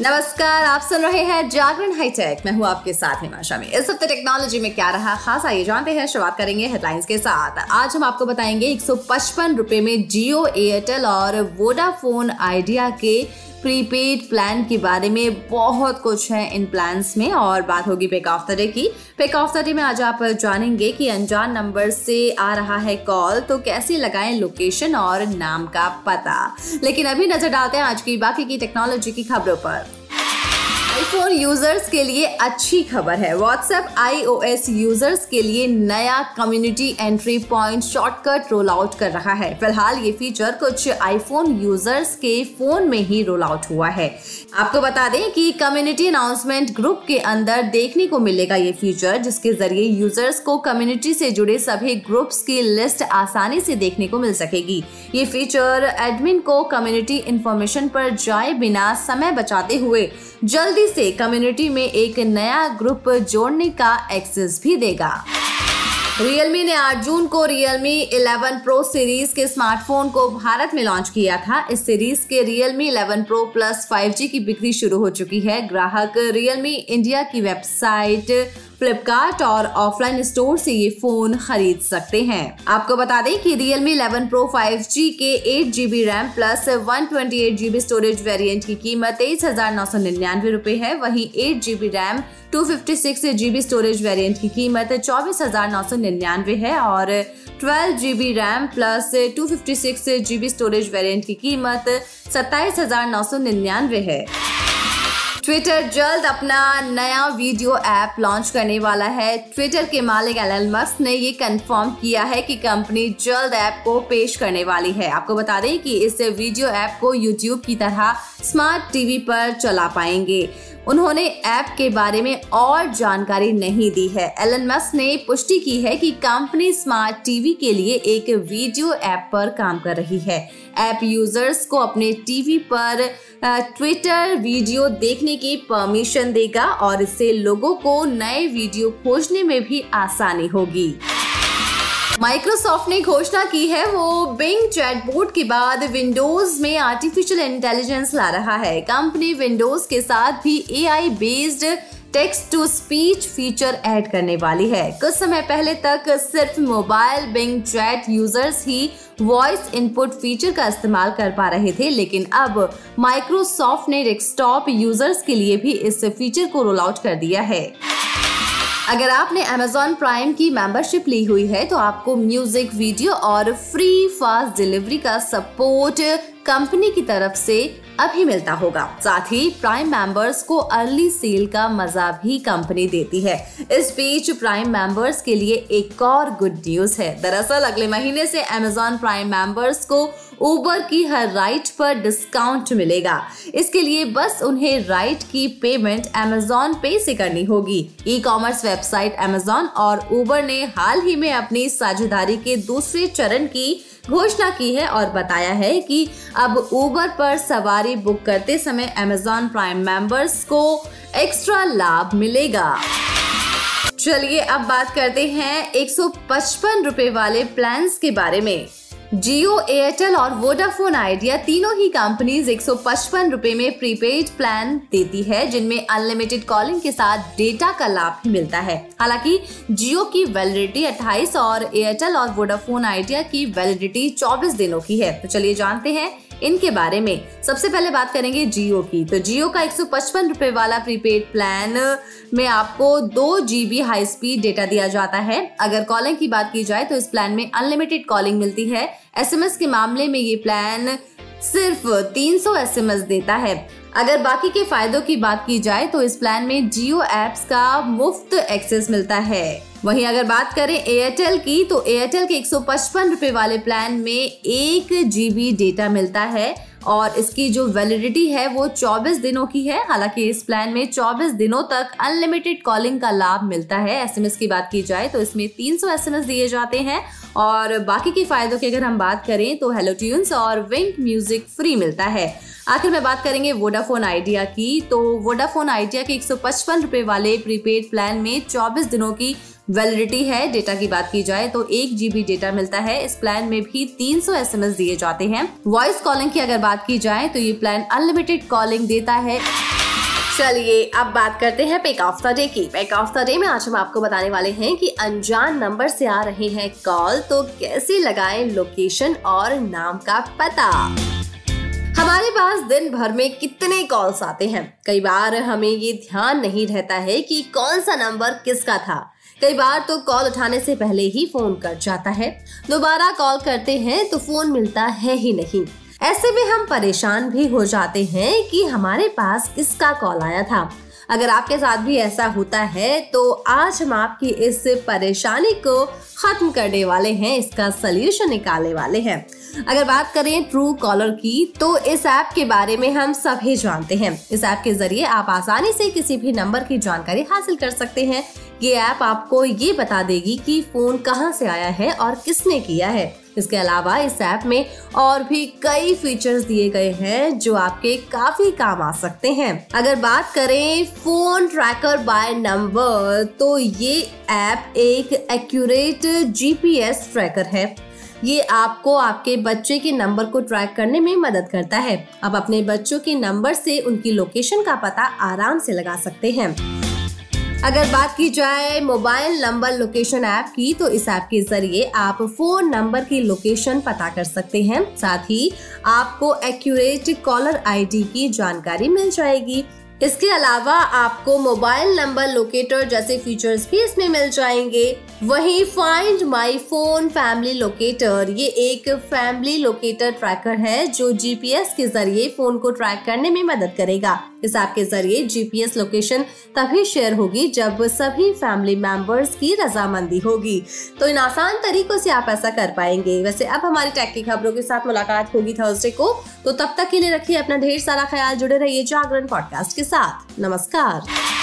नमस्कार, आप सुन रहे हैं जागरण हाईटेक। मैं हूं आपके साथ हिमाशा। में इस हफ्ते टेक्नोलॉजी में क्या रहा खास, आइए जानते हैं। शुरुआत करेंगे हेडलाइंस के साथ। आज हम आपको बताएंगे 155 रुपए में जियो, एयरटेल और वोडाफोन आइडिया के प्रीपेड प्लान के बारे में। बहुत कुछ है इन प्लान्स में। और बात होगी पिक ऑफ द डे की। पिक ऑफ द डे में आज आप जानेंगे कि अनजान नंबर से आ रहा है कॉल तो कैसे लगाएं लोकेशन और नाम का पता। लेकिन अभी नजर डालते हैं आज की बाकी की टेक्नोलॉजी की खबरों पर। आईफोन यूजर्स के लिए अच्छी खबर है। व्हाट्सएप iOS यूजर्स के लिए नया community entry point shortcut roll out कर रहा है। फिलहाल ये फीचर कुछ आईफोन यूजर्स के फोन में ही रोल आउट हुआ है। आपको बता दें कि कम्युनिटी अनाउंसमेंट ग्रुप के अंदर देखने को मिलेगा ये फीचर, जिसके जरिए यूजर्स को कम्युनिटी से जुड़े सभी ग्रुप्स की लिस्ट आसानी से देखने को मिल सकेगी। ये फीचर एडमिन को कम्युनिटी इंफॉर्मेशन पर जाए बिना समय बचाते हुए जल्दी से कम्युनिटी में एक नया ग्रुप जोड़ने का एक्सेस भी देगा। Realme ने 8 जून को Realme 11 Pro सीरीज के स्मार्टफोन को भारत में लॉन्च किया था। इस सीरीज के Realme 11 Pro Plus 5G की बिक्री शुरू हो चुकी है। ग्राहक Realme इंडिया की वेबसाइट, फ्लिपकार्ट और ऑफलाइन स्टोर से ये फोन खरीद सकते हैं। आपको बता दें कि Realme 11 Pro 5G के 8GB RAM plus 128GB storage variant की कीमत 23,999 रुपए है। वहीं 8GB RAM 256GB storage variant की कीमत 24,999 है और 12GB RAM plus 256GB storage variant की कीमत 27,999 है। ट्विटर जल्द अपना नया वीडियो ऐप लॉन्च करने वाला है। ट्विटर के मालिक एलन मस्क ने ये कंफर्म किया है कि कंपनी जल्द ऐप को पेश करने वाली है। आपको बता दें कि इस वीडियो ऐप को YouTube की तरह स्मार्ट टीवी पर चला पाएंगे। उन्होंने ऐप के बारे में और जानकारी नहीं दी है। एलन मस्क ने पुष्टि की है कि कंपनी स्मार्ट टीवी के लिए एक वीडियो ऐप पर काम कर रही है। ऐप यूजर्स को अपने टीवी पर ट्विटर वीडियो देखने की परमिशन देगा और इससे लोगों को नए वीडियो खोजने में भी आसानी होगी। माइक्रोसॉफ्ट ने घोषणा की है वो बिंग चैटबॉट के बाद विंडोज में आर्टिफिशियल इंटेलिजेंस ला रहा है। कंपनी विंडोज के साथ भी AI based text to speech feature add करने वाली है। कुछ समय पहले तक सिर्फ मोबाइल बिंग चैट यूजर्स ही वॉइस इनपुट फीचर का इस्तेमाल कर पा रहे थे, लेकिन अब माइक्रोसॉफ्ट ने डेस्कटॉप यूजर्स के लिए भी इस फीचर को रोल आउट कर दिया है। अगर आपने Amazon Prime की मेंबरशिप ली हुई है तो आपको म्यूजिक, वीडियो और फ्री फास्ट डिलीवरी का सपोर्ट कंपनी की तरफ से अभी मिलता होगा। साथ ही प्राइम मेंबर्स को अर्ली सेल का मजा भी कंपनी देती है। इस बीच प्राइम मेंबर्स के लिए एक और गुड न्यूज है। दरअसल अगले महीने से Amazon प्राइम मेंबर्स को Uber की हर राइड पर डिस्काउंट मिलेगा। इसके लिए बस उन्हें राइड की पेमेंट Amazon पे से करनी होगी। ई कॉमर्स वेबसाइट Amazon और Uber ने हाल ही में अपनी साझेदारी के दूसरे चरण की घोषणा की है और बताया है कि अब Uber पर सवारी बुक करते समय Amazon प्राइम मेंबर्स को एक्स्ट्रा लाभ मिलेगा। चलिए अब बात करते हैं 155 रुपए वाले प्लान्स के बारे में। जियो, एयरटेल और वोडाफोन आइडिया तीनों ही कंपनीज 155 रुपए में प्रीपेड प्लान देती है, जिनमें अनलिमिटेड कॉलिंग के साथ डेटा का लाभ भी मिलता है। हालांकि जियो की वैलिडिटी 28 और एयरटेल और वोडाफोन आइडिया की वैलिडिटी 24 दिनों की है। तो चलिए जानते हैं इनके बारे में। सबसे पहले बात करेंगे जियो की। तो जियो का 155 रुपए वाला प्रीपेड प्लान में आपको 2GB हाई स्पीड डेटा दिया जाता है। अगर कॉलिंग की बात की जाए तो इस प्लान में अनलिमिटेड कॉलिंग मिलती है। SMS के मामले में ये प्लान सिर्फ 300 SMS देता है। अगर बाकी के फायदों की बात की जाए तो इस प्लान में जियो एप्स का मुफ्त एक्सेस मिलता है। वहीं अगर बात करें एयरटेल की तो एयरटेल के 155 रुपए वाले प्लान में 1GB डेटा मिलता है और इसकी जो वैलिडिटी है वो 24 दिनों की है। हालांकि इस प्लान में 24 दिनों तक अनलिमिटेड कॉलिंग का लाभ मिलता है। SMS की बात की जाए तो इसमें 300 SMS दिए जाते हैं और बाकी के फायदों की अगर हम बात करें तो HelloTunes और Wynk Music फ्री मिलता है। आखिर में बात करेंगे वोडाफोन आइडिया की। तो वोडाफोन आइडिया के 155 रुपए वाले प्रीपेड प्लान में 24 दिनों की वैलिडिटी है। डेटा की बात की जाए तो 1 GB डेटा मिलता है। इस प्लान में भी 300 SMS दिए जाते हैं। वॉइस कॉलिंग की अगर बात की जाए तो ये प्लान अनलिमिटेड कॉलिंग देता है। चलिए अब बात करते हैं पिक ऑफ द डे की। पिक ऑफ द डे में आज हम आपको बताने वाले हैं कि अनजान नंबर से आ रहे हैं कॉल तो कैसे लगाएं लोकेशन और नाम का पता। हमारे पास दिन भर में कितने कॉल्स आते हैं, कई बार हमें ये ध्यान नहीं रहता है कि कौन सा नंबर किसका था। कई बार तो कॉल उठाने से पहले ही फोन कट जाता है, दोबारा कॉल करते हैं तो फोन मिलता है ही नहीं। ऐसे में हम परेशान भी हो जाते हैं कि हमारे पास किसका कॉल आया था। अगर आपके साथ भी ऐसा होता है तो आज हम आपकी इस परेशानी को खत्म करने वाले हैं, इसका सलूशन निकालने वाले हैं। अगर बात करें ट्रू कॉलर की तो इस ऐप के बारे में हम सभी जानते हैं। इस ऐप के जरिए आप आसानी से किसी भी नंबर की जानकारी हासिल कर सकते हैं। ये ऐप आपको ये बता देगी कि फोन कहां से आया है और किसने किया है। इसके अलावा इस ऐप में और भी कई फीचर्स दिए गए हैं जो आपके काफी काम आ सकते हैं। अगर बात करें फोन ट्रैकर बाय नंबर तो ये ऐप एक एक्यूरेट GPS ट्रैकर है। ये आपको आपके बच्चे के नंबर को ट्रैक करने में मदद करता है। आप अपने बच्चों के नंबर से उनकी लोकेशन का पता आराम से लगा सकते हैं। अगर बात की जाए मोबाइल नंबर लोकेशन ऐप की तो इस ऐप के जरिए आप फोन नंबर की लोकेशन पता कर सकते हैं। साथ ही आपको एक्यूरेट कॉलर ID की जानकारी मिल जाएगी। इसके अलावा आपको मोबाइल नंबर लोकेटर जैसे फीचर्स भी इसमें मिल जाएंगे। वहीं find my phone family locator ये एक फैमिली लोकेटर ट्रैकर है जो GPS के जरिए फोन को ट्रैक करने में मदद करेगा। इस ऐप के जरिए GPS लोकेशन तभी शेयर होगी जब सभी फैमिली मेंबर्स की रजामंदी होगी। तो इन आसान तरीकों से आप ऐसा कर पाएंगे। वैसे अब हमारी टेक की खबरों के साथ मुलाकात होगी थर्सडे को, तो तब तक के लिए रखिए अपना ढेर सारा ख्याल। जुड़े रहिए जागरण पॉडकास्ट के साथ। नमस्कार।